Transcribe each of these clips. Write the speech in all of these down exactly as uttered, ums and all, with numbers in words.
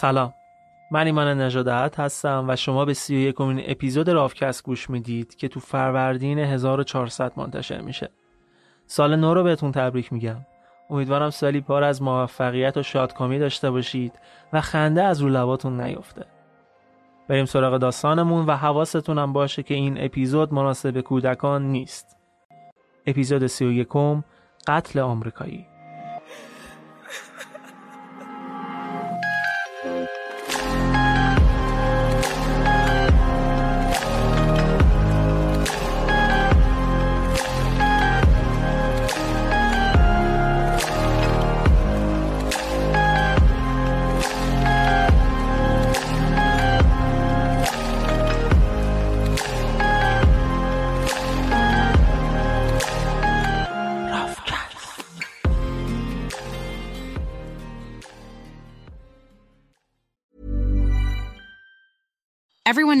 سلام، من ایمان نژاد هستم و شما به سی و یکمین اپیزود راوکست گوش میدید که تو فروردین هزار و چهارصد منتشر میشه. سال نو رو بهتون تبریک میگم. امیدوارم سالی پر از موفقیت و شادکامی داشته باشید و خنده از رو لباتون نیفته. بریم سراغ داستانمون و حواستون هم باشه که این اپیزود مناسب کودکان نیست. اپیزود سی و یکم، قتل آمریکایی. Everyone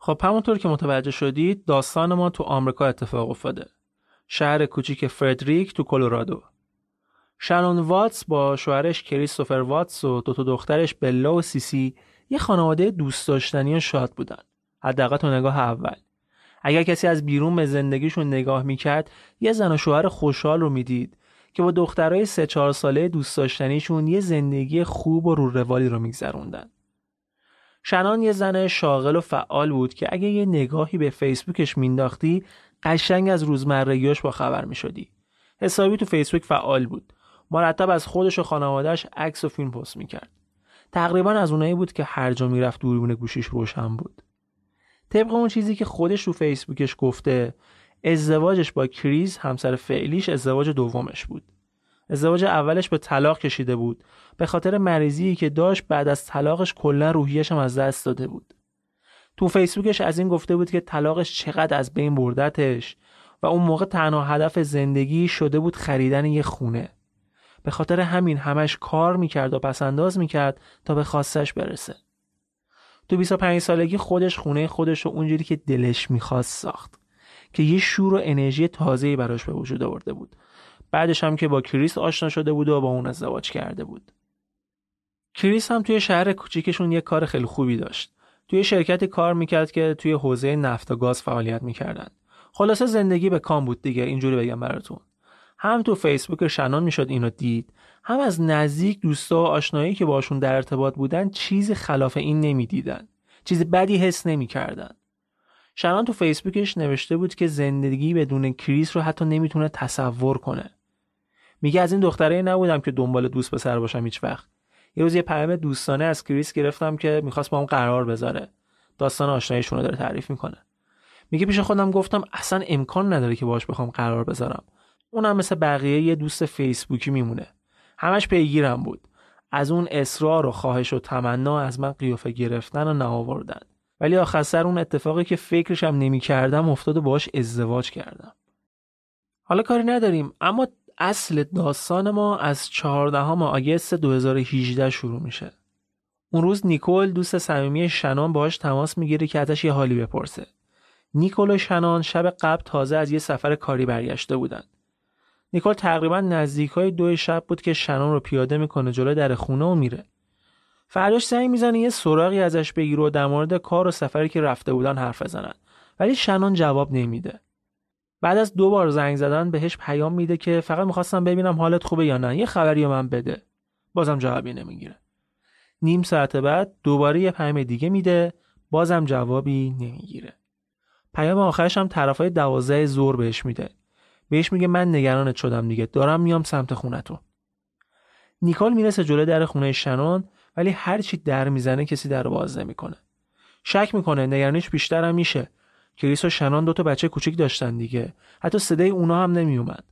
خب همونطور که متوجه شدید داستان ما تو آمریکا اتفاق افتاده. شهر کوچیک فردریک تو کلرادو. شانون واتس با شوهرش کریستوفر واتس و دو تا دخترش بلا و سیسی یه خانواده دوست داشتنی و شاد بودن. حداقل تو نگاه اول. اگر کسی از بیرون به زندگیشون نگاه میکرد یه زن و شوهر خوشحال رو میدید که با دخترای سه چهار ساله دوست داشتنیشون یه زندگی خوب و رو روالی رو می‌گذروندن. شنان یه زن شاغل و فعال بود که اگه یه نگاهی به فیسبوکش مینداختی قشنگ از روزمرگیاش با خبر می‌شدی. حسابی تو فیسبوک فعال بود. مرتب از خودش و خانواده‌اش عکس و فیلم پست می‌کرد. تقریبا از اونایی بود که هر جا می‌رفت دوربین گوشیش روشن بود. طبق اون چیزی که خودش رو فیسبوکش گفته، ازدواجش با کریز همسر فعلیش ازدواج دومش بود. ازدواج اولش به طلاق کشیده بود به خاطر مریضی که داشت. بعد از طلاقش کلا روحیه‌ش هم از دست داده بود. تو فیسبوکش از این گفته بود که طلاقش چقدر از بین بردتش و اون موقع تنها هدف زندگی شده بود خریدن یه خونه. به خاطر همین همش کار میکرد و پس‌انداز میکرد تا به خواستش برسه. تو بیست و پنج سالگی خودش خونه خودش رو اونجوری که دلش میخواست ساخت که یه شور و انرژی تازه‌ای براش به وجود آورده بود. بعدش هم که با کریس آشنا شده بود و با اون ازدواج کرده بود. کریس هم توی شهر کوچیکشون یه کار خیلی خوبی داشت. توی شرکتی کار میکرد که توی حوزه نفت و گاز فعالیت میکردن. خلاصه زندگی به کام بود دیگه، اینجوری بگم براتون. هم تو فیسبوک شنان میشد اینو دید، هم از نزدیک دوستا و آشنایی که باشون در ارتباط بودن چیز خلاف این نمیدیدن. چیز بدی حس نمیکردن. شنان تو فیسبوکش نوشته بود که زندگی بدون کریس رو حتی نمیتونه تصور کنه. میگه از این دخترای نبودم که دنبال دوست پسر باشم هیچ وقت. یه روز یه پیام دوستانه از کریس گرفتم که میخواست با هم قرار بذاره. داستان آشناییشون رو داره تعریف میکنه. میگه پیش خودم گفتم اصلا امکان نداره که باهاش بخوام قرار بذارم. اونم مثل بقیه یه دوست فیسبوکی میمونه. همش پیگیرم بود. از اون اصرار و خواهش و تمنا از من قیافه گرفتن و ناآوردن. ولی آخر سر اون اتفاقی که فکرشم نمی‌کردم افتاد و باهاش ازدواج کردم. حالا کاری نداریم، اما اصل داستان ما از چهاردهم آگوست دو هزار و هجده شروع میشه. اون روز نیکول دوست صمیمی شنان باهاش تماس میگیره که ازش یه حالی بپرسه. نیکول و شنان شب قبل تازه از یه سفر کاری برگشته بودن. نیکول تقریبا نزدیکای دو شب بود که شنان رو پیاده میکنه جلوی در خونه و میره. فرداش سعی میزنه یه سراغی ازش بگیره و در مورد کار و سفری که رفته بودن حرف بزنن، ولی شنان جواب نمیده. بعد از دو بار زنگ زدن بهش پیام میده که فقط میخواستم ببینم حالت خوبه یا نه، یه خبری به من بده. بازم جوابی نمیگیره. نیم ساعت بعد دوباره یه پیام دیگه میده، بازم جوابی نمیگیره. پیام آخرش هم طرفای دوازده ظهر بهش میده. بهش میگه من نگرانت شدم دیگه، دارم میام سمت خونتون. نیکول میرسه جلوی در خونه شنان، ولی هر چی در میزنه کسی در رو باز نمیکنه. شک میکنه، نگرانیش بیشتر هم میشه. کریس و شنان دوتا بچه کوچیک داشتن دیگه، حتی صدای اونا هم نمیومد.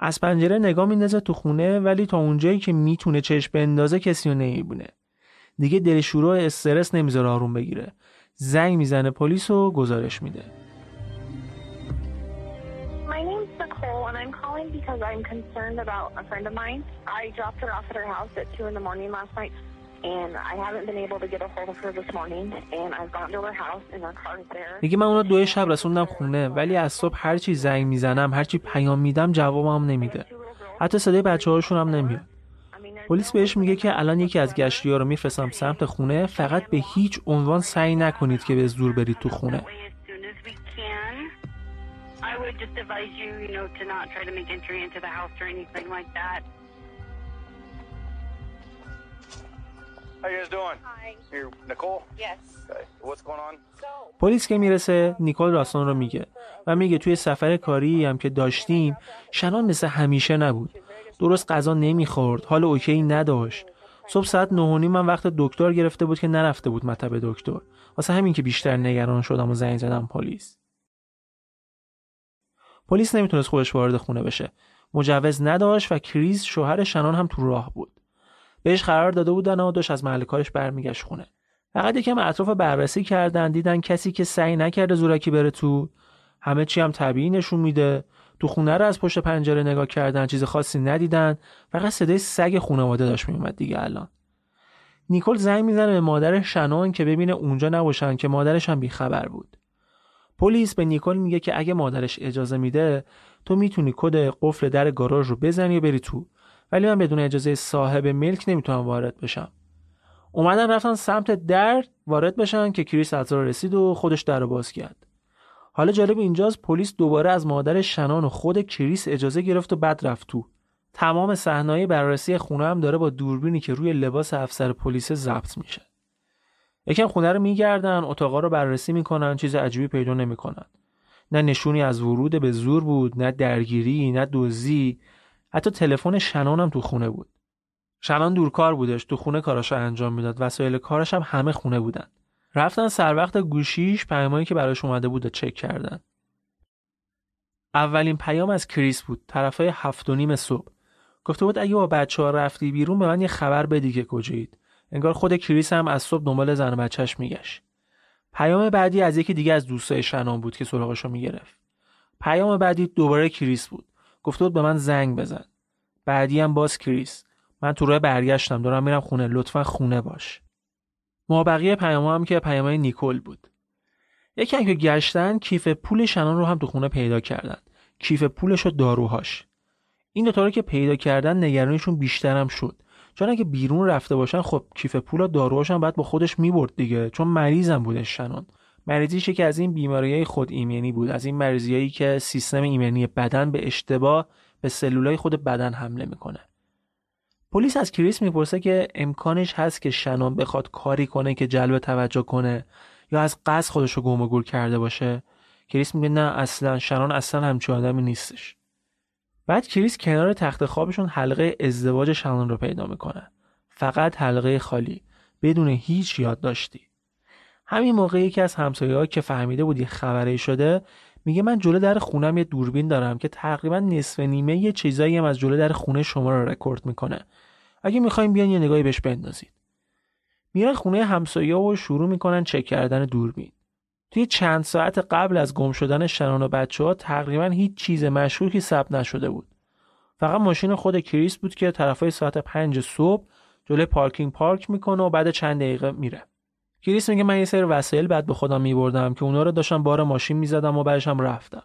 از پنجره نگاه میندازه تو خونه، ولی تا اونجایی که میتونه چشم بندازه کسی رو نمیبینه. دیگه دل شروع استرس نمیذاره آروم بگیره. زنگ میزنه پلیس و گزارش میده. and I'm calling because I'm concerned about a friend of mine. I dropped her off at her house at two in the morning last night and I haven't been able to get a hold of her this morning and I've gone to her house and her car is there. میگه من اون رو دو شب رسوندم خونه، ولی از صبح هر چی زنگ میزنم، هر چی پیام میدم جوابم نمیده. حتی صدای بچه‌هاشون هم نمیاد. پلیس بهش میگه که الان یکی از گشتی‌ها رو میفرستم سمت خونه، فقط به هیچ عنوان سعی نکنید که به زور برید تو خونه. just advise you you know to not try to make entry into the house or anything like that. How you guys doing? Hi. You're Nicole? Yes. Okay. What's going on? پلیس که میرسه نیکول راستون رو میگه و میگه توی سفر کاری هم که داشتیم شنان مثل همیشه نبود. درست غذا نمیخورد، حال اوکی نداشت. صبح ساعت نه و نیم من وقت دکتر گرفته بود که نرفته بود مطب دکتر. واسه همین که بیشتر نگران شدم و زنگ زدم پلیس. پلیس نمیتونست خودش وارد خونه بشه. مجوز نداشت و کریس شوهر شنان هم تو راه بود. بهش قرار داده بودن و داشت از محل کارش برمیگشت خونه. فقط یکم اطراف بررسی کردن، دیدن کسی که سعی نکرده زورکی بره تو. همه چی هم طبیعی نشون میده. تو خونه رو از پشت پنجره نگاه کردن، چیز خاصی ندیدن. فقط صدای سگ خونواده داشت میومد دیگه. الان نیکول زنگ میزنه به مادر شنان که ببینه اونجا نباشن، که مادرش هم بیخبر بود. پلیس به نیکول میگه که اگه مادرش اجازه میده تو میتونی کد قفل در گاراژ رو بزنی و بری تو، ولی من بدون اجازه صاحب ملک نمیتونم وارد بشم. اومدن رفتن سمت در وارد بشن که کریس از راه رسید و خودش در رو باز کرد. حالا جالب اینجاست پلیس دوباره از مادر شنان و خود کریس اجازه گرفت و بعد رفت تو. تمام صحنه‌های بررسی خونه هم داره با دوربینی که روی لباس افسر پلیس ضبط میشه. یکم خونه رو میگردن، اتاقا رو بررسی میکنن، چیز عجیبی پیدا نمیکنن. نه نشونی از ورود به زور بود، نه درگیری، نه دزدی. حتی تلفن شنان هم تو خونه بود. شنان دورکار بودش، تو خونه کاراشو انجام میداد، وسایل کارش هم همه خونه بودن. رفتن سر وقت گوشیش، پیامایی که براش اومده بود رو چک کردن. اولین پیام از کریس بود، طرفای هفت و نیم صبح. گفته بود اگه با بچه‌ها رفتی بیرون به من یه خبر بدی که کجایید. انگار خود کریس هم از صبح دنبال زن و بچه‌ش میگشت. پیام بعدی از یکی دیگه از دوستای شنان بود که سراغشو میگرفت. پیام بعدی دوباره کریس بود. گفته بود به من زنگ بزن. بعدی هم باز کریس. من تو راه برگشتم، دارم میرم خونه، لطفا خونه باش. ما بقیه پیام‌ها هم که پیامای نیکول بود. یکی که گشتن کیف پول شنان رو هم تو خونه پیدا کردن. کیف پولش و داروهاش. این دو تا رو که پیدا کردن نگرانیشون بیشتر هم شد. چون اگه بیرون رفته باشن خب کیف پول و داروهاش هم باید با خودش میبرد دیگه، چون مریض هم بودش شنان. مریضیش که از این بیماریهای خود ایمنی بود، از این مریضیایی که سیستم ایمنی بدن به اشتباه به سلولای خود بدن حمله میکنه. پلیس از کریس میپرسه که امکانش هست که شنان بخواد کاری کنه که جلب توجه کنه یا از قصد خودش رو گم و گور کرده باشه. کریس میگه نه اصلا، شنان اصلا همچین آدمی نیستش. بعد کریس کنار تخت خوابشون حلقه ازدواج شنان رو پیدا میکنه. فقط حلقه خالی، بدون هیچ یادداشتی. همین موقع یکی از همسایه‌ها که فهمیده بود یه خبری شده میگه من جلوی در خونم یه دوربین دارم که تقریبا نصف نیمه یه چیزایی هم از جلوی در خونه شما رو رکورد میکنه. اگه میخواین بیان یه نگاهی بهش بندازید. میرن خونه همسایه‌ها و شروع میکنن چک کردن دوربین. توی چند ساعت قبل از گم شدن شنان و بچه‌ها تقریبا هیچ چیز مشکوکی ثبت نشده بود. فقط ماشین خود کریس بود که طرفای ساعت پنج صبح جلوی پارکینگ پارک میکنه و بعد چند دقیقه میره. کریس میگه من یه سری وسایل بعد به خودم میبردم که اونا رو داشتم بار ماشین میزدم و بعدش هم رفتم.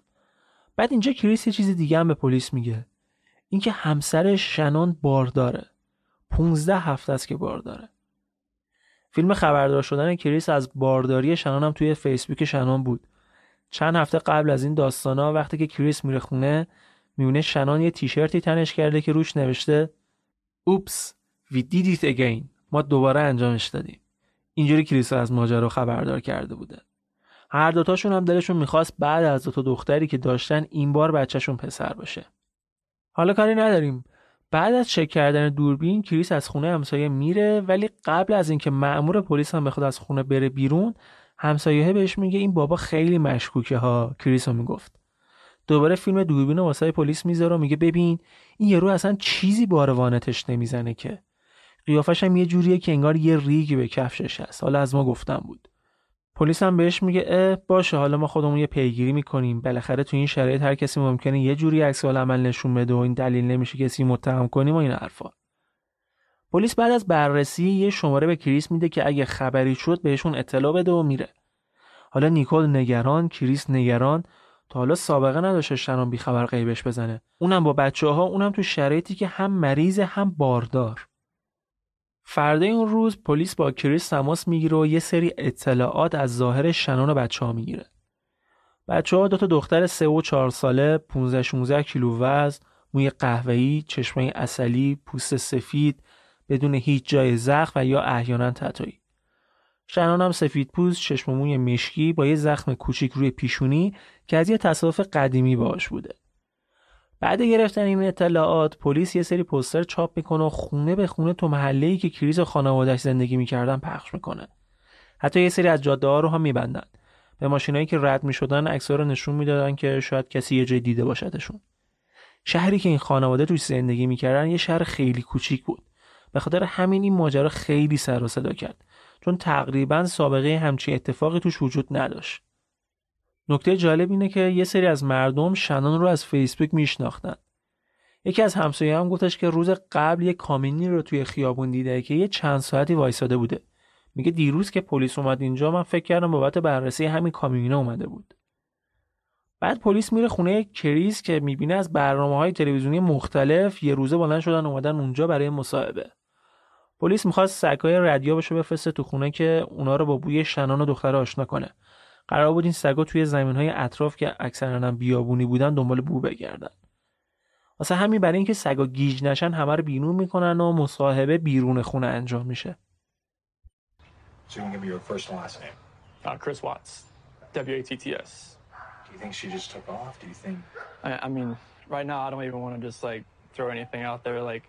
بعد اینجا کریس یه چیز دیگه هم به پلیس میگه. اینکه همسرش شنان بارداره. پانزده هفته است که بارداره. فیلم خبردار شدن کریس از بارداری شنان هم توی فیسبوک شنان بود. چند هفته قبل از این داستانا وقتی که کریس میره خونه میونه شنان یه تیشرتی تنش کرده که روش نوشته اوپس we did it again، ما دوباره انجامش دادیم. اینجوری کریس از ماجرا خبردار کرده بوده. هر دوتاشون هم دلشون میخواست بعد از دوتا دختری که داشتن این بار بچهشون پسر باشه. حالا کاری نداریم. بعد از چک کردن دوربین کریس از خونه همسایه میره، ولی قبل از اینکه مأمور پلیس هم بخواد از خونه بره بیرون همسایه بهش میگه این بابا خیلی مشکوکه ها. کریس هم میگفت. دوباره فیلم دوربین رو واسه پلیس میذاره و میگه ببین این یارو اصلا چیزی باروانتش نمیزنه که. قیافش هم یه جوریه که انگار یه ریگ به کفشش هست. حالا از ما گفتم بود. پلیس هم بهش میگه اه باشه، حالا ما خودمون یه پیگیری میکنیم. بالاخره تو این شرایط هر کسی ممکنه یه جوری عکس العمل نشون بده و این دلیل نمیشه کسی متهم کنیم و این حرفا. پلیس بعد از بررسی یه شماره به کریس میده که اگه خبری شد بهشون اطلاع بده و میره. حالا نیکول نگران، کریس نگران. تا حالا سابقه نداشته شنان بی خبر غیبش بزنه. اونم با بچه‌ها، اونم تو شرایطی که هم مریض هم باردار. فردا اون روز پلیس با کریس تماس میگیره و یه سری اطلاعات از ظاهر شنان و بچه‌ها میگیره. بچه‌ها دو تا دختر سه و چهار ساله، پانزده شانزده کیلو وزن، موی قهوه‌ای، چشمای عسلی، پوست سفید، بدون هیچ جای زخم و یا احیانا تتویی. شنان هم سفید پوست، چشم و موی مشکی با یه زخم کوچیک روی پیشونی که از یه تصادف قدیمی باهاش بوده. بعد گرفتن این اطلاعات پلیس یه سری پوستر چاپ میکنه و خونه به خونه تو محله‌ای که کریس و خانواده‌اش زندگی میکردن پخش میکنه. حتی یه سری از جاده‌ها رو هم میبندن. به ماشینایی که رد میشدن عکس‌ها رو نشون میدادن که شاید کسی یه جای دیده باشدشون. شهری که این خانواده توش زندگی میکردن یه شهر خیلی کوچیک بود. به خاطر همین این ماجرا خیلی سر و صدا کرد، چون تقریباً سابقه همچین اتفاقی توش وجود نداشت. نکته جالب اینه که یه سری از مردم شنان رو از فیسبوک میشناختن. یکی از همسایه‌ها هم گفتش که روز قبل یه کامینی رو توی خیابون دیده که یه چند ساعتی وایساده بوده. میگه دیروز که پلیس اومد اینجا من فکر کردم بابت بررسی همین کامینی اومده بود. بعد پلیس میره خونه کریس که میبینه از برنامه‌های تلویزیونی مختلف یه روزه بلند شدن اومدن اونجا برای مصاحبه. پلیس می‌خواست سگای ردیابشو بفرسته تو خونه که اونا رو با بوی شنان و دختر آشنا کنه. قرار بود این سگا توی زمین‌های اطراف که اکثراً بیابونی بودن دنبال بو بگردن. واسه همین برای اینکه سگا گیج نشن همه رو بیرون میکنن و مصاحبه بیرون خونه انجام میشه. She won't give you her first and last name. Uh, Chris Watts, W A T T S. Do you think she just took off? Do you think? I, I mean, right now I don't even want to just like throw anything out there. Like,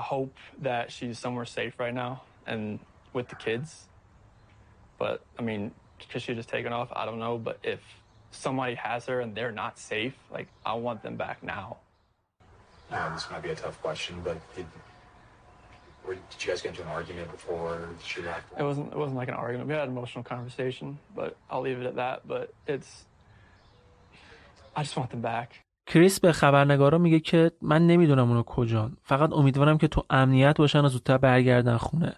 I hope that she's somewhere safe right now and with the kids. But I mean, could she just taken off? I don't know. But if somebody has her and they're not safe, like I want them back now. Yeah, this might be a tough question, but. It... Or did you guys get into an argument before she left? It wasn't, it wasn't like an argument. We had an emotional conversation, but I'll leave it at that. But it's, I just want them back. کریس به خبرنگارا میگه که من نمیدونم اونو کجان. فقط امیدوارم که تو امنیت باشن و زودتر برگردن خونه.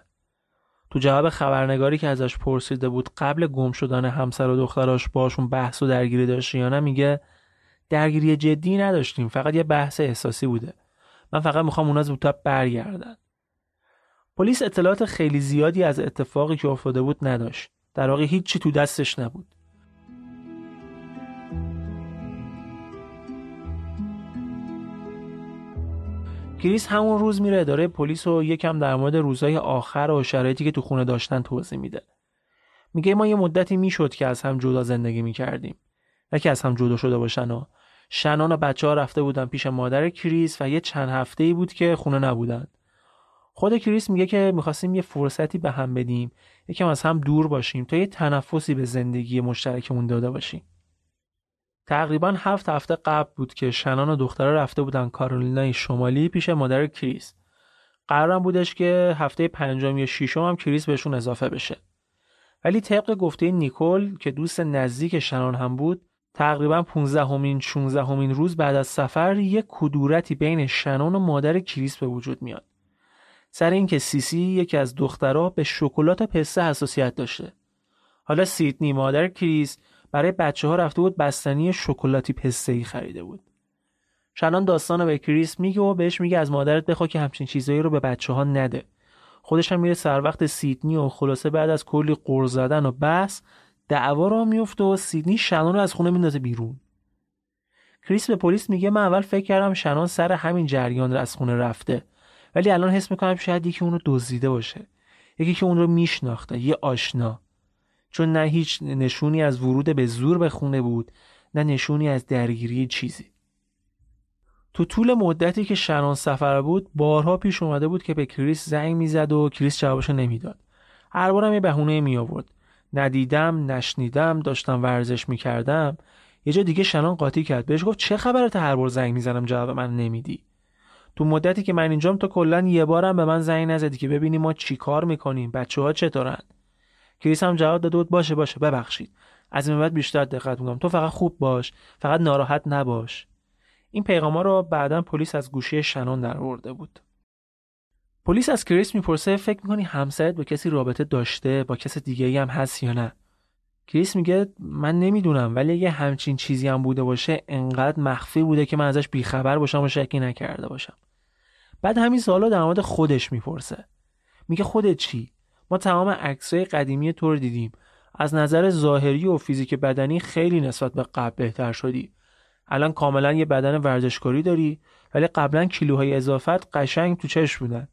تو جواب خبرنگاری که ازش پرسیده بود قبل گم شدن همسر و دختراش باشون بحث و درگیری داشتی یا نه، میگه درگیری جدی نداشتیم، فقط یه بحث احساسی بوده. من فقط میخوام اونا زودتر برگردن. پلیس اطلاعات خیلی زیادی از اتفاقی که افتاده بود نداشت. در واقع هیچی تو دستش نبود. کریس همون روز میره اداره پلیس و یکم در مورد روزهای آخر و شرایطی که تو خونه داشتن توضیح میده. میگه ما یه مدتی میشد که از هم جدا زندگی میکردیم. نه که از هم جدا شده باشن و شنان و بچه‌ها رفته بودن پیش مادر کریس و یه چند هفته‌ای بود که خونه نبودن. خود کریس میگه که میخواستیم یه فرصتی به هم بدیم، یکم از هم دور باشیم تا یه تنفسی به زندگی مشترکمون داده باشیم. تقریباً هفت هفته قبل بود که شنان و دخترها رفته بودن کارولینای شمالی پیش مادر کریس. قرارم بودش که هفته پنجم یا ششم هم کریس بهشون اضافه بشه. ولی طبق گفته نیکول که دوست نزدیک شنان هم بود، تقریباً پانزدهمین شانزدهمین روز بعد از سفر یه کدورتی بین شنان و مادر کریس به وجود میاد. سر این که سیسی یکی از دخترها به شکلات پسته حساسیت داشته. حالا سیدنی مادر کریس برای بچه ها رفته بود بستنی شکلاتی پسته‌ای خریده بود. شنان داستانو به کریس میگه و بهش میگه از مادرت بخوا که همچین چیزایی رو به بچه ها نده. خودش هم میره سر وقت سیدنی و خلاصه بعد از کلی قر زدن و بس دعوا را میفته و سیدنی شنان رو از خونه میندازه بیرون. کریس به پلیس میگه من اول فکر کردم شنان سر همین جریان از خونه رفته. ولی الان حس میکنم شاید یکی اون رو دزدیده باشه، یکی که اون رو میشناخته، یه آشنا، چون نه هیچ نشونی از ورود به زور به خونه بود، نه نشونی از درگیری چیزی. تو طول مدتی که شنان سفر بود بارها پیش اومده بود که به کریس زنگ میزد و کریس جوابشو نمیداد. هر بارم یه بهونه می آورد، ندیدم، نشنیدم، داشتم ورزش میکردم. یه جا دیگه شنان قاطی کرد، بهش گفت چه خبرت هر بار زنگ میزنم جواب من نمیدی؟ تو مدتی که من اینجام تو کلا یه بارم به من زنگ نزدی که ببینی ما چی کار میکنیم، بچه‌ها چطورن. کریس هم جواب داد باشه باشه ببخشید، از این بعد بیشتر دقت میکنم، تو فقط خوب باش، فقط ناراحت نباش. این پیغاما رو بعداً پلیس از گوشی شنان درآورده بود. پلیس از کریس میپرسه فکر میکنی همسرت با کسی رابطه داشته، با کس دیگه‌ای هم هست یا نه؟ کریس میگه من نمیدونم، ولی اگه همچین چیزی هم بوده باشه انقدر مخفی بوده که من ازش بیخبر باشم و شکی نکرده باشم. بعد همین سوالا در مورد خودش میپرسه. میگه خودت چی؟ ما تمام عکسای قدیمی تو رو دیدیم. از نظر ظاهری و فیزیک بدنی خیلی نسبت به قبل بهتر شدی. الان کاملا یه بدن ورزشکاری داری، ولی قبلا کیلوهای اضافت قشنگ تو چشم بودن.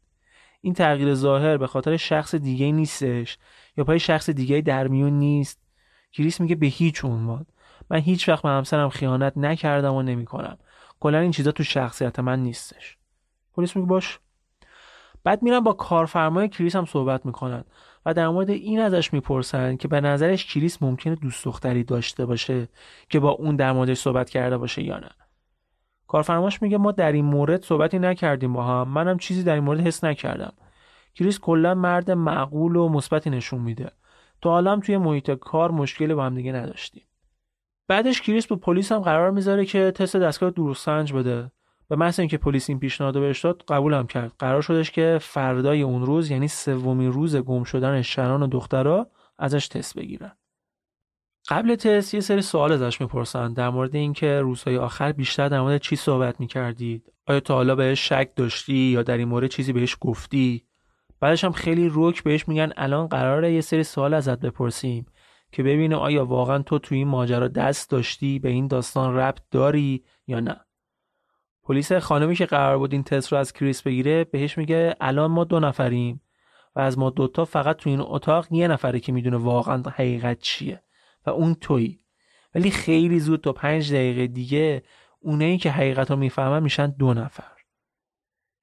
این تغییر ظاهر به خاطر شخص دیگه نیستش یا پای شخص دیگه در میون نیست. کریس میگه به هیچ عنوان. من هیچ وقت به همسرم خیانت نکردم و نمی‌کنم. کلا این چیزا تو شخصیت من نیستش. پلیس میگه باش. بعد میرن با کارفرمای کریس هم صحبت میکنن و در مورد این ازش میپرسن که به نظرش کریس ممکنه دوست دختری داشته باشه که با اون در موردش صحبت کرده باشه یا نه. کارفرماش میگه ما در این مورد صحبتی نکردیم با هم. منم چیزی در این مورد حس نکردم. کریس کلا مرد معقول و مثبتی نشون میده. تا حالا هم توی محیط کار مشکلی با هم دیگه نداشتیم. بعدش کریس به پلیس هم قرار میذاره که تست دستگاه دورسنج بده. به محض اینکه پلیس این پیشنهاد رو بهش داد قبول هم کرد. قرار شدش که فردای اون روز، یعنی سومین روز گم شدن شنان و دخترها، ازش تست بگیرن. قبل تست یه سری سوال ازش میپرسن در مورد اینکه روزهای آخر بیشتر در مورد چی صحبت میکردید، آیا تا حالا بهش شک داشتی یا در این مورد چیزی بهش گفتی. بعدش هم خیلی رک بهش میگن الان قراره یه سری سوال ازت بپرسیم که ببینه آیا واقعا تو توی این ماجرا دست داشتی، به این داستان ربط داری یا نه. پلیس خانمی که قرار بود این تست رو از کریس بگیره بهش میگه الان ما دو نفریم و از ما دوتا فقط تو این اتاق یه نفره که میدونه واقعا حقیقت چیه و اون تویی. ولی خیلی زود تا پنج دقیقه دیگه اونایی که حقیقت رو میفهمن میشن دو نفر.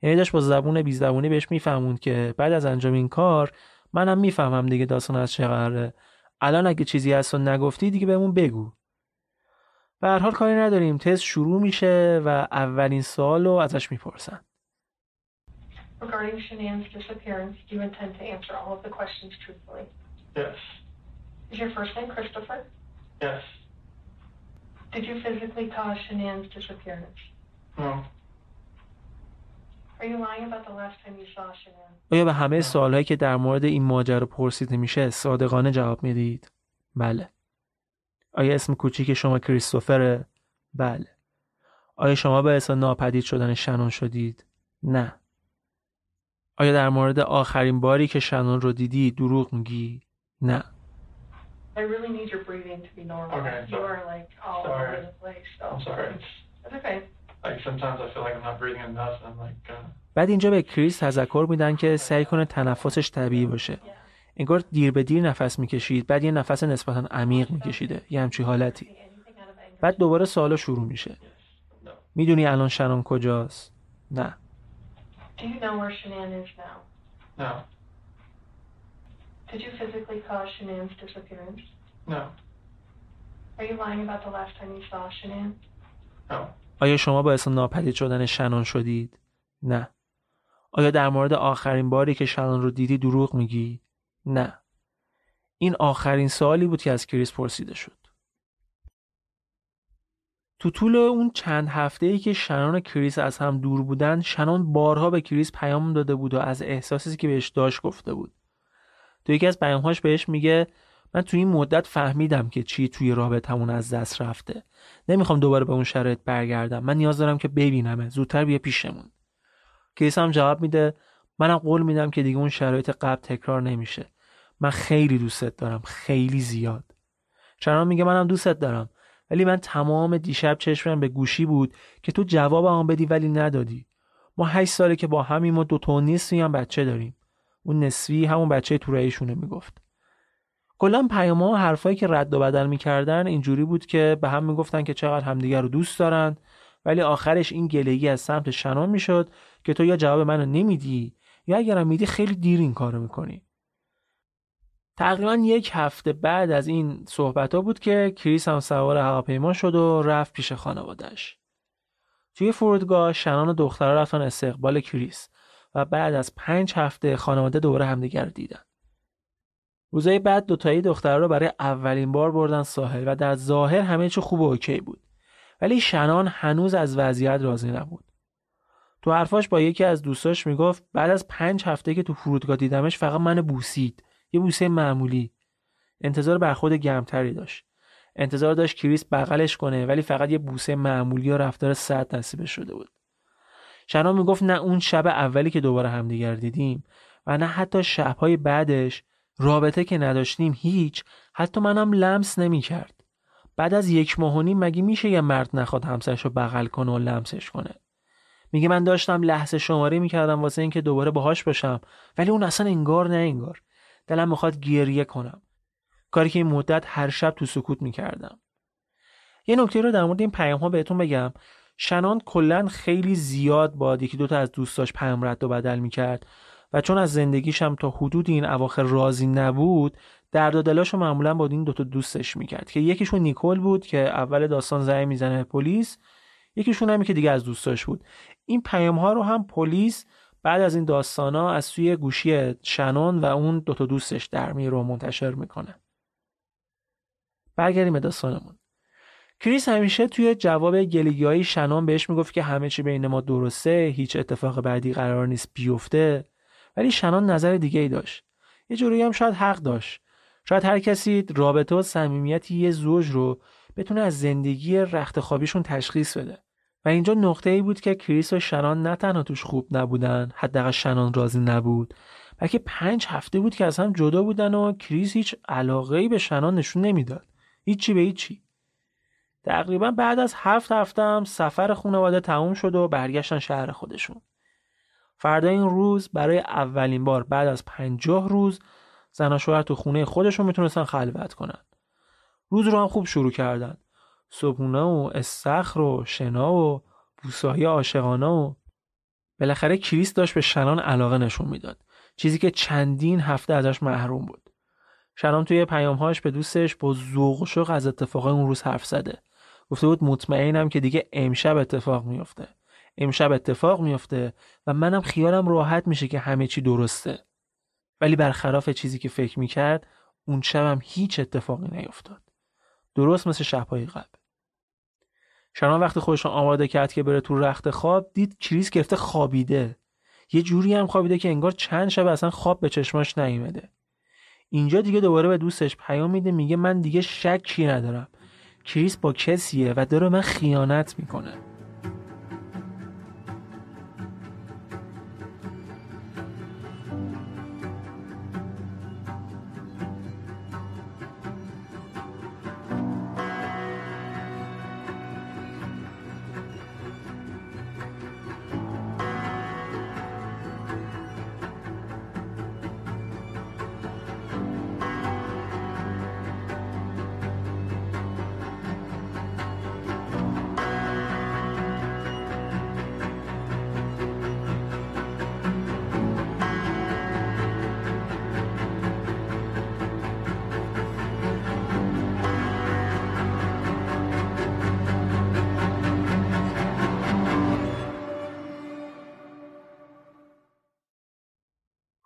یعنی داشت با زبون بی زبونی بهش میفهموند که بعد از انجام این کار منم میفهمم دیگه داستان از چه قراره. الان اگه چیزی هست و نگفتی دیگه بهمون بگو. به هر حال کاری نداریم. تست شروع میشه و اولین سوالو ازش میپرسن. Regarding Shanann's disappearance, do you intend to answer all of the questions truthfully? Yes. Is your first name Christopher? Yes. Did you physically cause Shanann's disappearance? No. Are you lying about the last time you saw Shanann? آیا به همه سوالایی که در مورد این ماجرا پرسیده میشه صادقانه جواب میدید؟ بله. آیا اسم کوچیک شما کریستوفره؟ بله. آیا شما به اصلا ناپدید شدن شنان شدید؟ نه. آیا در مورد آخرین باری که شنان رو دیدی دروغ میگی؟ نه. I really need your breathing to be normal. Okay, you are like all sorry. over the place. So. I'm sorry. That's okay. Like sometimes I feel like I'm not breathing enough and I'm like uh... بعد اینجا به کریس تذکر میدن که سعی کنه تنفسش طبیعی باشه. انگار دیر به دیر نفس میکشید، بعد یه نفس نسبتاً عمیق میکشیده، یه همچی حالتی. بعد دوباره سوالا شروع میشه. میدونی الان شنان کجاست؟ نه. Do you know where Shanann is now? No. Did you physically cause Shanann's disappearance? No. Are you lying about the last time you saw Shanann? No. آیا شما باعث ناپدید شدن شنان شدید؟ نه. آیا در مورد آخرین باری که شنان رو دیدی دروغ میگی؟ نه. این آخرین سوالی بود که از کریس پرسیده شد. تو طول اون چند هفته‌ای که شنان و کریس از هم دور بودن، شنان بارها به کریس پیام داده بود و از احساسی که بهش داشت گفته بود. تو یکی از پیام‌هاش بهش میگه من تو این مدت فهمیدم که چی توی رابطمون از دست رفته. نمیخوام دوباره به اون شرایط برگردم. من نیاز دارم که ببینمه. زودتر بیا پیشمون. کریس هم جواب میده منم قول میدم که دیگه اون شرایط قبل تکرار نمیشه. من خیلی دوستت دارم، خیلی زیاد. شنان میگه منم دوستت دارم. ولی من تمام دیشب چشمم به گوشی بود که تو جوابم بدی ولی ندادی. ما هشت ساله که با همیم و دو تا نصفی هم بچه داریم. اون نصفی همون بچه تورایشونه میگفت. کلا پیام‌ها و حرفایی که رد و بدل می‌کردن اینجوری بود که به هم میگفتن که چقدر همدیگه رو دوست دارن، ولی آخرش این گله‌ای از سمت شنان میشد که تو یا جواب منو نمیدی یا اگرم میدی خیلی دیر این کارو می‌کنی. تقریبا یک هفته بعد از این صحبت‌ها بود که کریس هم سوار هواپیما شد و رفت پیش خانواده‌اش. توی فرودگاه شنان و دخترها رفتن استقبال کریس و بعد از پنج هفته خانواده دوباره همدیگر دیدن. روزهای بعد دوتایی دخترها رو برای اولین بار بردن ساحل و در ظاهر همه چی خوب و اوکی بود. ولی شنان هنوز از وضعیت راضی نبود. تو حرفاش با یکی از دوستاش میگفت بعد از پنج هفته که تو فرودگاه دیدمش فقط منو بوسید. یه بوسه معمولی. انتظار برخورد گرمتری داشت. انتظار داشت کریس بغلش کنه ولی فقط یه بوسه معمولی و رفتار سرد نصیبش شده بود. شنان میگفت نه اون شب اولی که دوباره همدیگر دیدیم و نه حتی شب‌های بعدش رابطه که نداشتیم هیچ، حتی منم لمس نمی‌کرد. بعد از یک ماه و نیم مگه میشه یه مرد نخواد همسرشو بغل کنه و لمسش کنه؟ میگه من داشتم لحظه شماری می‌کردم واسه اینکه دوباره باهاش باشم، ولی اون اصلا انگار نه انگار. دلم میخواد گریه کنم. کاری که این مدت هر شب تو سکوت میکردم. یه نکته رو در مورد این پیام ها بهتون بگم. شنان کلن خیلی زیاد با یکی دوتا از دوستاش پیام رد و بدل میکرد و چون از زندگیش هم تا حدود این اواخر راضی نبود، درد و دلاشو معمولا با این دوتا دوستش میکرد که یکیشون نیکول بود که اول داستان زنگ میزنه پلیس، یکیشون هم که دیگه از دوستاش بود. این پیام ها رو هم پلیس بعد از این داستانا از سوی گوشی شنان و اون دوتا دوستش در میره و منتشر میکنه. برگردیم به داستانمون. کریس همیشه توی جواب گلیگی‌های شنان بهش میگفت که همه چی بین ما درسته، هیچ اتفاق بعدی قرار نیست بیفته، ولی شنان نظر دیگه ای داشت. یه جوری هم شاید حق داشت. شاید هر کسی رابطه و صمیمیت یه زوج رو بتونه از زندگی رختخوابیشون تشخیص بده. و اینجا نقطه ای بود که کریس و شنان نه تنها توش خوب نبودن، حداقل شنان راضی نبود، بلکه پنج هفته بود که از هم جدا بودن و کریس هیچ علاقه‌ای به شنان نشون نمیداد. هیچی به هیچی. تقریبا بعد از هفت هفته هم سفر خانواده تموم شد و برگشتن شهر خودشون. فردا این روز برای اولین بار بعد از پنجاه روز زن و شوهر تو خونه خودشون میتونستن خلوت کنن. روز رو هم خوب شروع کردن. صبحونه و استخر و شنا و بوسه‌های عاشقانه و بالاخره کریس داشت به شنان علاقه نشون میداد، چیزی که چندین هفته ازش محروم بود. شنان توی پیام‌هاش به دوستش با ذوق و شوق از اتفاقای اون روز حرف زده. گفته بود مطمئنم که دیگه امشب اتفاق میفته. امشب اتفاق میفته و منم خیالم راحت میشه که همه چی درسته. ولی برخلاف چیزی که فکر میکرد، اون شبم هیچ اتفاقی نیفتاد. درست مثل شب‌های قبل. شنان وقتی خودش آماده کرد که بره تو رخت خواب، دید کریس گرفته خوابیده. یه جوری هم خوابیده که انگار چند شب اصلا خواب به چشماش نیومده. اینجا دیگه دوباره به دوستش پیام میده، میگه من دیگه شکی ندارم. کریس با کسیه و داره من خیانت میکنه.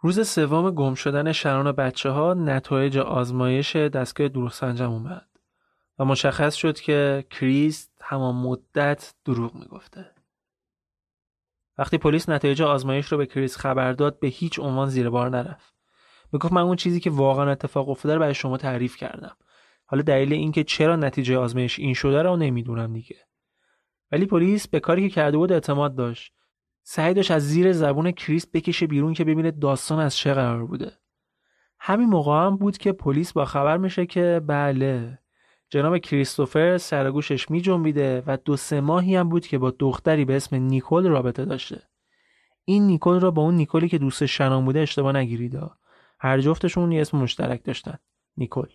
روز سوم گم شدن شنان و بچه‌ها نتایج آزمایش دستگاه دروغسنجم اومد و مشخص شد که کریس تمام مدت دروغ میگفته. وقتی پلیس نتایج آزمایش رو به کریس خبر داد، به هیچ عنوان زیر بار نرفت. میگفت من اون چیزی که واقعا اتفاق افتاده رو برای شما تعریف کردم. حالا دلیل این که چرا نتیجه آزمایش این شده رو نمیدونم دیگه. ولی پلیس به کاری که کرده بود اعتماد داشت. سعی داشت از زیر زبون کریس بکشه بیرون که ببینه داستان از چه قرار بوده. همین موقع هم بود که پلیس با خبر میشه که بله، جناب کریستوفر سرگوشش میجنبیده و دو سه ماهی هم بود که با دختری به اسم نیکول رابطه داشته. این نیکول را با اون نیکولی که دوست شنان بوده اشتباه نگیرید. هر جفتشون یه اسم مشترک داشتن، نیکول.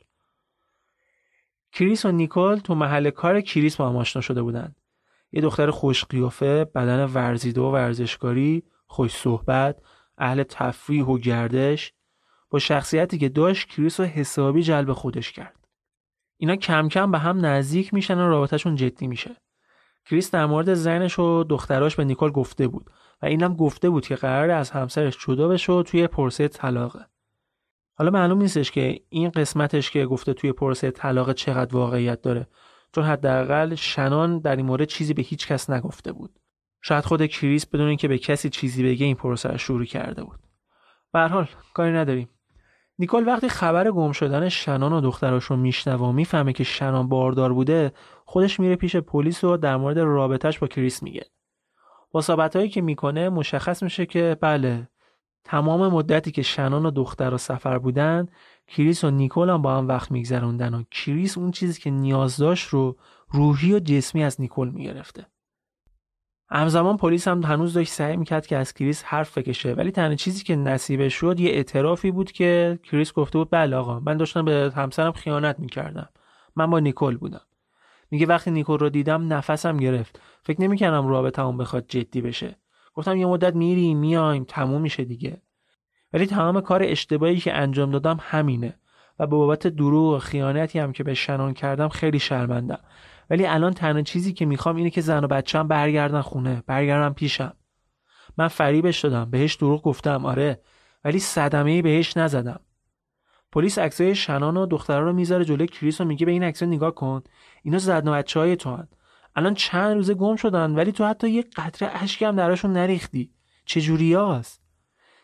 کریس و نیکول تو محل کار کریس با هم آشنا شده بودند. یه دختر خوش قیافه، بدن ورزیده و ورزشکاری، خوش صحبت، اهل تفریح و گردش، با شخصیتی که داشت کریس رو حسابی جلب خودش کرد. اینا کم کم به هم نزدیک میشن و رابطهشون جدی میشه. کریس در مورد زنش و دختراش به نیکول گفته بود و اینم گفته بود که قراره از همسرش جدا بشه و توی پرسه طلاقه. حالا معلوم نیستش که این قسمتش که گفته توی پرسه طلاق چقدر واقعیت داره، چون حداقل شنان در این مورد چیزی به هیچ کس نگفته بود. شاید خود کریس بدون اینکه به کسی چیزی بگه این پروسه رو شروع کرده بود. به هر حال کاری نداریم. نیکول وقتی خبر گم شدن شنان و دختراش رو میشنوه و میفهمه که شنان باردار بوده، خودش میره پیش پلیس و در مورد رابطه‌اش با کریس میگه. با صحبتایی که میکنه مشخص میشه که بله، تمام مدتی که شنان و دخترها سفر بودن، کریس و نیکول هم با هم وقت میگذروندن و کریس اون چیزی که نیاز داشت رو روحی و جسمی از نیکول میگرفته. همزمان پلیس هم هنوز داشت سعی میکرد که از کریس حرف بکشه، ولی تنها چیزی که نصیبش شد یه اعترافی بود که کریس گفته بود بله آقا، من داشتم به همسرم خیانت میکردم، من با نیکول بودم. میگه وقتی نیکول رو دیدم نفسم گرفت، فکر نمیکردم رابطه‌مون بخواد جدی بشه. گفتم یه مدت میریم میایم تموم میشه دیگه. ولی تمام کار اشتباهی که انجام دادم همینه و به بابت دروغ و خیانتی هم که به شنان کردم خیلی شرمندم. ولی الان تنها چیزی که میخوام اینه که زن و بچه‌ام برگردن خونه، برگردن پیشم. من فریبش دادم، بهش دروغ گفتم، آره، ولی صدمه‌ای بهش نزدم. پلیس عکسای شنان و دخترها رو میذاره جلوی کریس و میگه به این عکس‌ها نگاه کن، اینا زن و بچه‌های توان. الان چند روزه گم شدن ولی تو حتی یه قطره اشکی هم دراشون نریختی. چه جوریاست؟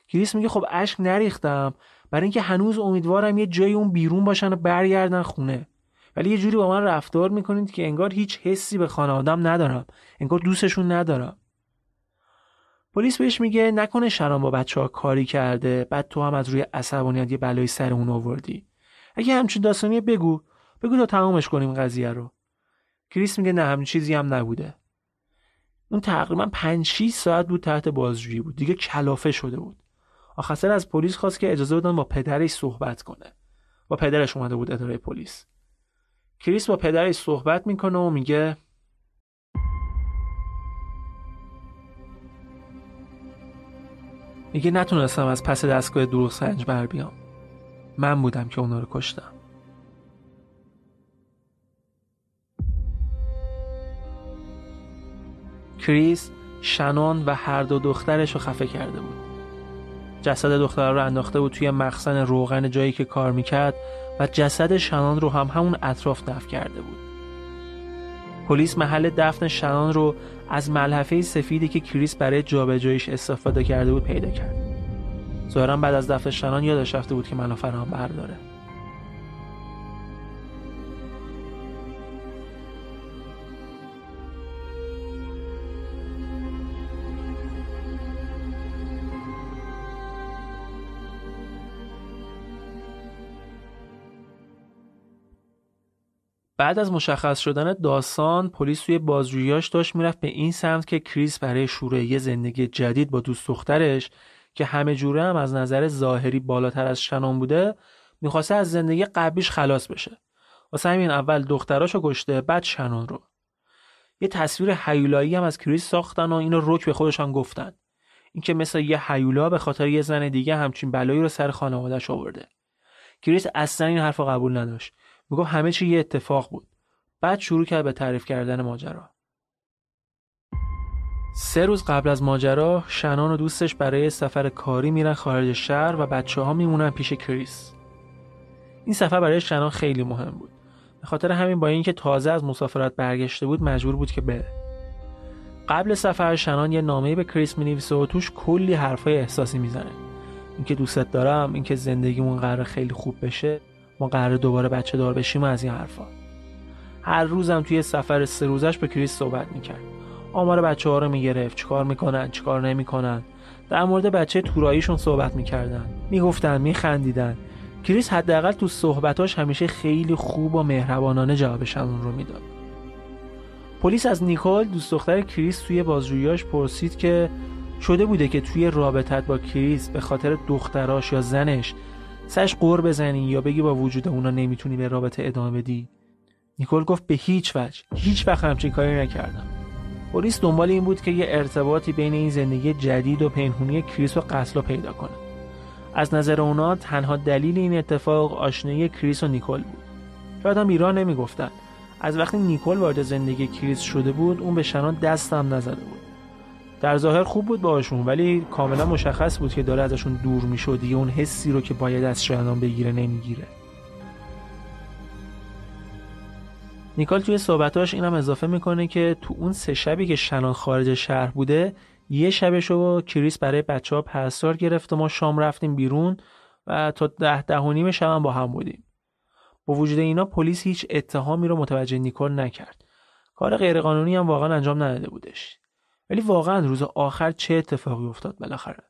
کریس میگه خب اشک نریختم برای اینکه هنوز امیدوارم یه جای اون بیرون باشن و برگردن خونه. ولی یه جوری با من رفتار میکنید که انگار هیچ حسی به خانواده‌ام ندارم، انگار دوستشون ندارم. پلیس بهش میگه نکنه شرم با بچه‌ها کاری کرده، بعد تو هم از روی عصبانیت یه بلای سر اون آوردی. اگه همچین داستانی بگو، بگو تا تمومش کنیم قضیه رو. کریس میگه نه همین چیزی هم نبوده. اون تقریبا پنج شش ساعت بود تحت بازجویی بود، دیگه کلافه شده بود. آخر سر از پلیس خواست که اجازه بدن با پدرش صحبت کنه. با پدرش اومده بود اداره پلیس. کریس با پدرش صحبت میکنه و میگه میگه نتونستم از پس دستگاه دروغ سنج بر بیام. من بودم که اونا رو کشتم. کریس شنان و هر دو دخترش رو خفه کرده بود. جسد دختر رو انداخته بود توی مخزن روغن جایی که کار میکرد و جسد شنان رو هم همون اطراف دفن کرده بود. پلیس محل دفن شنان رو از ملحفه سفیدی که کریس برای جابجاییش استفاده کرده بود پیدا کرد. ظاهراً بعد از دفن شنان یادش رفته بود که ملافر هم برداره. بعد از مشخص شدن داستان، پلیس توی بازجویی‌هاش داشت میرفت به این سمت که کریس برای شروع یه زندگی جدید با دوست دخترش که همه جوره هم از نظر ظاهری بالاتر از شنان بوده، میخواسته از زندگی قبلیش خلاص بشه. واسه همین اول دختراشو کشته، بعد شنان رو. یه تصویر هیولایی هم از کریس ساختن و اینو رک به خودشان گفتن. اینکه مثل یه هیولا به خاطر یه زن دیگه همچین بلایی رو سر خانواده‌اش آورده. کریس اصلا این حرفو قبول نداشت. میگو همه چی یه اتفاق بود. بعد شروع کرد به تعریف کردن ماجرا. سه روز قبل از ماجرا، شنان و دوستش برای سفر کاری میرن خارج شهر و بچه‌ها میمونن پیش کریس. این سفر برای شنان خیلی مهم بود. به خاطر همین با اینکه تازه از مسافرت برگشته بود، مجبور بود که بره. قبل سفر شنان یه نامه‌ای به کریس می‌نویسه و توش کلی حرفای احساسی میزنه. اینکه دوستت دارم، اینکه زندگیمون قراره خیلی خوب بشه. ما قراره دوباره بچه دار بشیم و از این حرفا. هر روزم توی سفر سه روزش به کریس صحبت میکرد. آمار بچه ها رو میگرفت، چیکار میکنن، چیکار نمیکنن. در مورد بچه توراییشون صحبت میکردن. میگفتن، میخندیدن. کریس حداقل تو صحبتاش همیشه خیلی خوب و مهربانانه جوابشون رو میداد. پلیس از نیکول، دوست دختر کریس، توی بازجویی‌هاش پرسید که شده بوده که توی رابطت با کریس به خاطر دختراش یا زنش سرش قور بزنی یا بگی با وجود اونا نمیتونی به رابطه ادامه بدی؟ نیکول گفت به هیچ وجه، هیچ وقت همچین کاری نکردم. پلیس دنبال این بود که یه ارتباطی بین این زندگی جدید و پنهونی کریس و قتل پیدا کنه. از نظر اونا تنها دلیل این اتفاق آشنایی کریس و نیکول بود. شاید هم ایران نمیگفتن. از وقتی نیکول وارد زندگی کریس شده بود، اون به شنان دست هم نزده بود. در ظاهر خوب بود باهاشون، ولی کاملا مشخص بود که داره ازشون دور میشه. دیگه اون حسی رو که باید از شنان بگیره نمیگیره. نیکول توی صحبتاش اینم اضافه میکنه که تو اون سه شبی که شنان خارج شهر بوده، یه شبش رو کریس برای بچه‌ها پرستار گرفت و ما شام رفتیم بیرون و تا ده ده و نیم شب هم با هم بودیم. با وجود اینا پلیس هیچ اتهامی رو متوجه نیکول نکرد. کار غیرقانونی هم واقعا انجام نداده بودش. ولی واقعا روز آخر چه اتفاقی افتاد بالاخره؟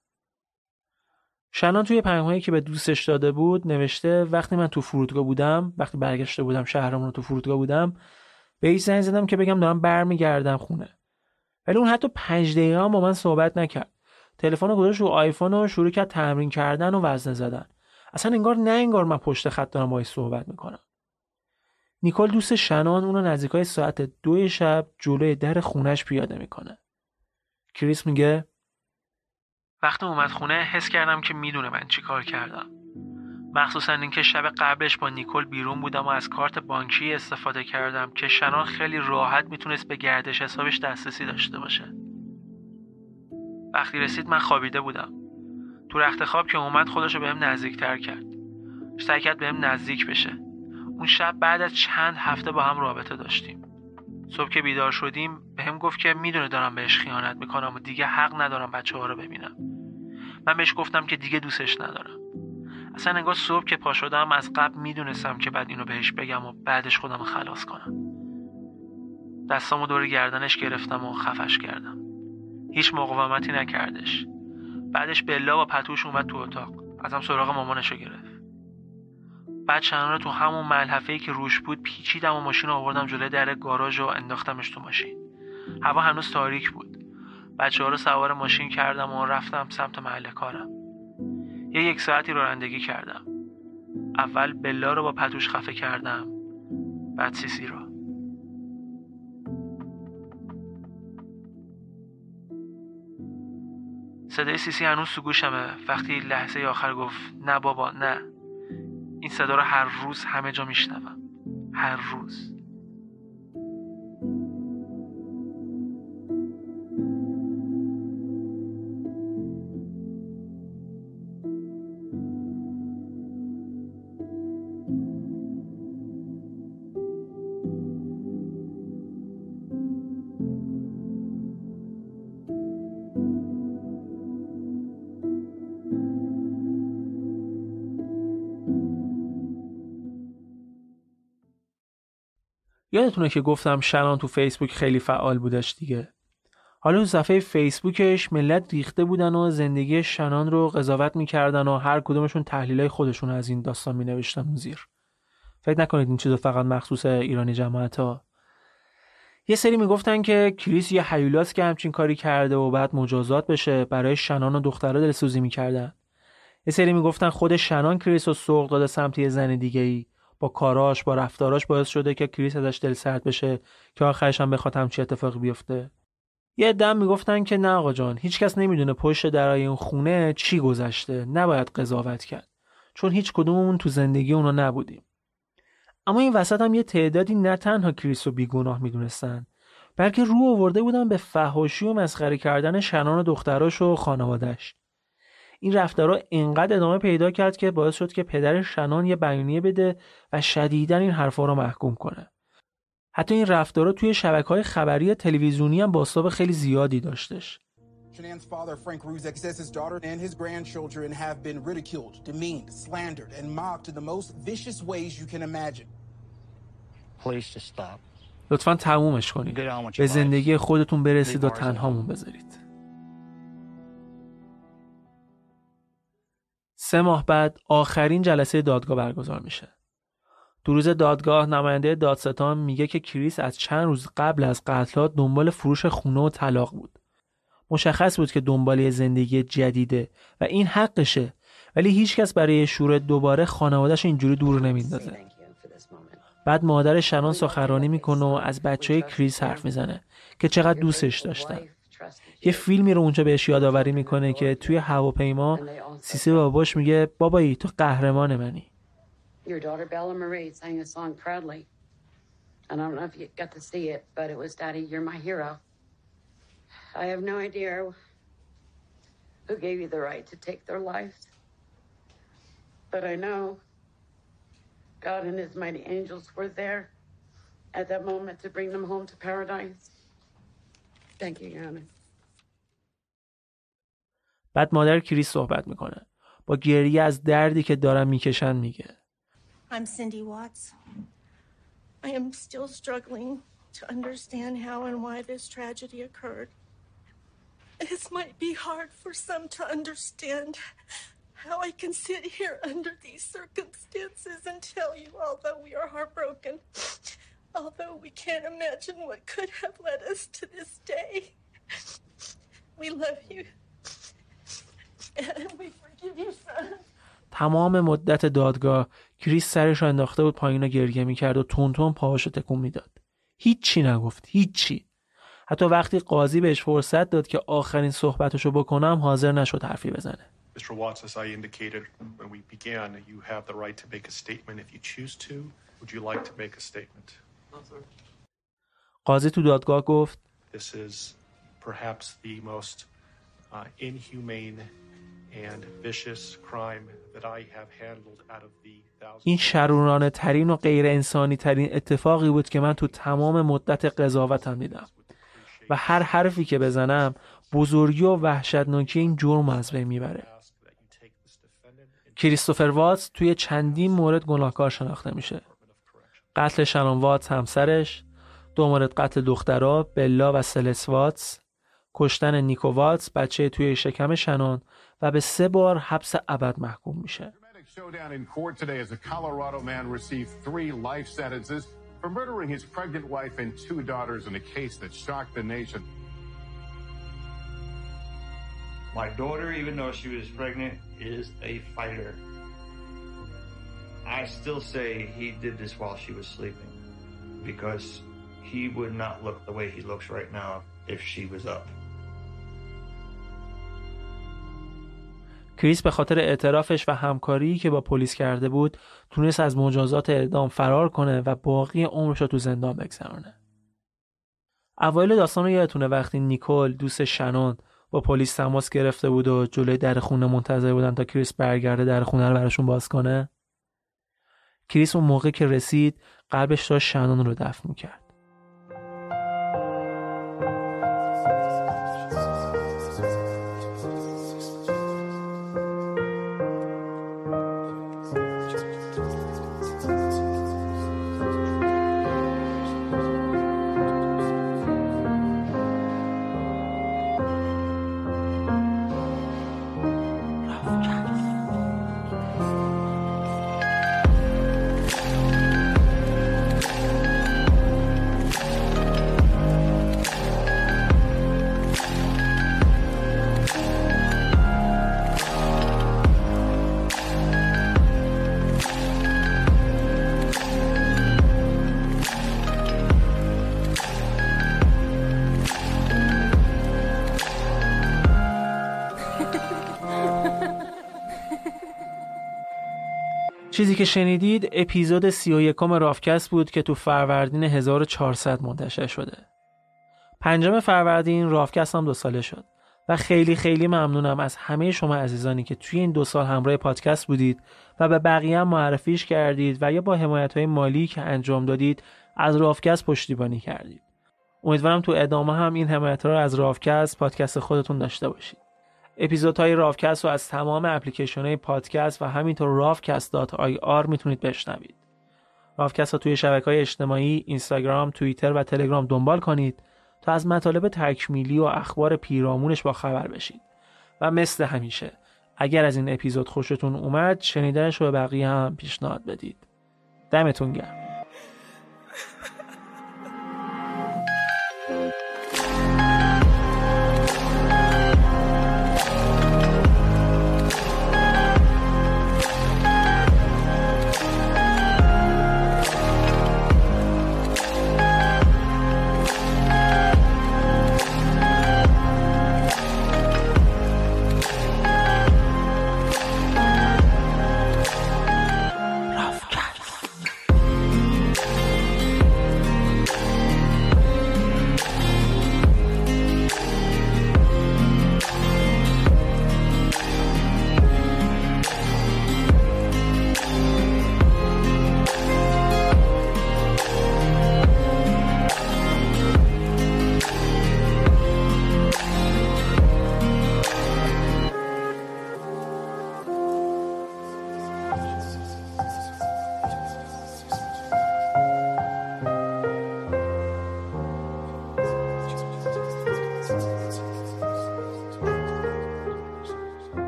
شنان توی پیام‌هایی که به دوستش داده بود نوشته وقتی من تو فرودگاه بودم، وقتی برگشته بودم شهرمون رو تو فرودگاه بودم، بهش زنگ زدم که بگم دارم برمیگردم خونه. ولی اون حتی پنج دقیقه هم با من صحبت نکرد. تلفنو گذاشت رو آیفون و شروع کرد تمرین کردن و وزنه زدن. اصلا انگار نه انگار من پشت خط دارم باهاش صحبت میکنم. نیکول دوست شنان اون رو نزدیکای ساعت دو شب جلوی در خونه‌اش پیاده میکنه. کریس میگه وقتی اومد خونه حس کردم که میدونه من چی کار کردم، مخصوصا اینکه شب قبلش با نیکول بیرون بودم و از کارت بانکی استفاده کردم که شنان خیلی راحت میتونست به گردش حسابش دسترسی داشته باشه. وقتی رسید من خوابیده بودم. تو رخت خواب که اومد خودشو بهم نزدیکتر کرد، سعی کرد بهم نزدیک بشه. اون شب بعد از چند هفته با هم رابطه داشتیم. صبح که بیدار شدیم بهم گفت که میدونه دارم بهش خیانت میکنم و دیگه حق ندارم بچه‌ها رو ببینم. من بهش گفتم که دیگه دوستش ندارم. اصلا انگار صبح که پا شدم از قبل میدونستم که بعد اینو بهش بگم و بعدش خودم خلاص کنم. دستامو دور گردنش گرفتم و خفش کردم. هیچ مقاومتی نکردش. بعدش بلا با پتوش اومد تو اتاق، ازم سراغ مامانشو گرفت. بعد شنان رو تو همون ملحفه‌ای که روش بود پیچیدم و ماشین رو آوردم جلوی در گاراژ و انداختمش تو ماشین. هوا هنوز تاریک بود. بچه‌ها رو سوار ماشین کردم و رفتم سمت محل کارم. یه یک ساعتی رانندگی کردم. اول بلا رو با پتوش خفه کردم، بعد سیسی رو. صدای سیسی هنوز تو گوشمه وقتی لحظه آخر گفت نه بابا نه. این صدا رو هر روز همه جا میشنوم، هر روز. یادتونه که گفتم شنان تو فیسبوک خیلی فعال بودش دیگه. حالا تو صفحه فیسبوکش ملت ریخته بودن و زندگی شنان رو قضاوت میکردن و هر کدومشون تحلیلای خودشون از این داستان مینوشتن اون زیر. فکر نکنید این چیزا فقط مخصوص ایرانی جماعت ها. یه سری میگفتن که کریس یه هیولاست که همچین کاری کرده و بعد مجازات بشه، برای شنان و دخترها دلسوزی میکردن. یه سری میگفتن خود شنان کریس رو سوق داده سمت یه زن دیگه‌ای. با کاراش، با رفتاراش باعث شده که کریس ازش دل سرد بشه که آخرش هم بخواد همچی اتفاقی بیفته. یه دم میگفتن که نه آقا جان، هیچکس نمیدونه پشت درای اون خونه چی گذشته، نباید قضاوت کرد چون هیچ کدوممون تو زندگی اونا نبودیم. اما این وسط هم یه تعدادی نه تنها کریس رو بیگناه میدونستن، بلکه رو آورده بودن به فحاشی و مسخره کردن شنان و دختراش و خانواده‌اش. این رفتارها اینقدر ادامه پیدا کرد که باعث شد که پدر شنان یه بیانیه بده و شدیداً این حرفا رو محکوم کنه. حتی این رفتارها توی شبکه‌های خبری تلویزیونی هم بازتاب خیلی زیادی داشتش. Shanann's father, Frank Rzucek, says his daughter and his grandchildren have been ridiculed, demeaned, slandered, and mocked in the most vicious ways you can imagine. Please just stop. لطفاً تمومش کنید. به زندگی خودتون برسید و تنهامون بذارید. سه ماه بعد آخرین جلسه دادگاه برگزار میشه. تو روز دادگاه نماینده دادستان میگه که کریس از چند روز قبل از قتلات دنبال فروش خونه و طلاق بود. مشخص بود که دنبال زندگی جدیده و این حقشه، ولی هیچکس برای شروع دوباره خانواده‌اش اینجوری دور نمیندازه. بعد مادر شنان سخنرانی میکنه و از بچه‌های کریس حرف میزنه که چقدر دوستش داشتن. یه فیلمی رو اونجا بهش یادآوری میکنه که توی هواپیما سیسی باباش میگه بابایی تو قهرمان منی. بعد مادر کریس صحبت میکنه. با گریه از دردی که دارن میکشن میگه I'm Cindy Watts. I am still struggling to understand how and why this tragedy occurred. This might be hard for some to understand how I can sit here under these circumstances and tell you, although we are heartbroken, although we can't imagine what could have led us to this day. We love you. تمام مدت دادگاه کریس سرش رو انداخته بود پایین و گریه میکرد و تون تون پاهاش رو تکون میداد. هیچی نگفت، هیچی. حتی وقتی قاضی بهش فرصت داد که آخرین صحبتش رو بکنم حاضر نشد حرفی بزنه. Mister Watts, as I indicated when we began, you have the right to make a statement if you choose to. Would you like to make a statement? No, sir. قاضی تو دادگاه گفت This is perhaps the most uh, inhumane and vicious crime that I have handled out of the thousands. این شرورانه ترین و غیر انسانی ترین اتفاقی بود که من تو تمام مدت قضاوتم دیدم و هر حرفی که بزنم بزرگی و وحشتناکی این جرم از بین میبره. کریستوفر واتس توی چندین مورد گناهکار شناخته میشه. قتل شنان واتس همسرش، دو مورد قتل دخترها بلا و سلست واتس، کشتن نیکو واتس بچه توی شکم شنان و به سه بار حبس ابد محکوم میشه. showdown in court today as a Colorado man received three life sentences for murdering his pregnant wife and two daughters in a case that shocked the nation. My daughter, even though she was pregnant, is a fighter. I still say he did this while she was sleeping because he would not look the way he looks right now if she was up. کریس به خاطر اعترافش و همکاری که با پلیس کرده بود تونست از مجازات اعدام فرار کنه و باقی عمرش رو تو زندان بگذرونه. اوایل داستان رو یادتونه وقتی نیکول دوست شنان با پلیس تماس گرفته بود و جلوی در خونه منتظر بودن تا کریس برگرده در خونه رو براشون باز کنه؟ کریس اون موقع که رسید قلبش داشت شنان رو دفن می‌کرد. چیزی که شنیدید اپیزود سی و یک راوکست بود که تو فروردین هزار و چهارصد منتشر شده. پنجم فروردین راوکست هم دو ساله شد و خیلی خیلی ممنونم از همه شما عزیزانی که توی این دو سال همراه پادکست بودید و به بقیه هم معرفیش کردید و یا با حمایت‌های مالی که انجام دادید از راوکست پشتیبانی کردید. امیدوارم تو ادامه هم این حمایت‌ها رو از راوکست پادکست خودتون داشته باشید. اپیزودهای راوکست رو از تمام اپلیکیشن‌های پادکست و همینطور راوکست دات آی آر میتونید بشنوید. راوکست رو توی شبکه‌های اجتماعی اینستاگرام، توییتر و تلگرام دنبال کنید تا از مطالب تکمیلی و اخبار پیرامونش با خبر بشید. و مثل همیشه اگر از این اپیزود خوشتون اومد شنیدنش رو به بقیه هم پیشنهاد بدید. دمتون گرم.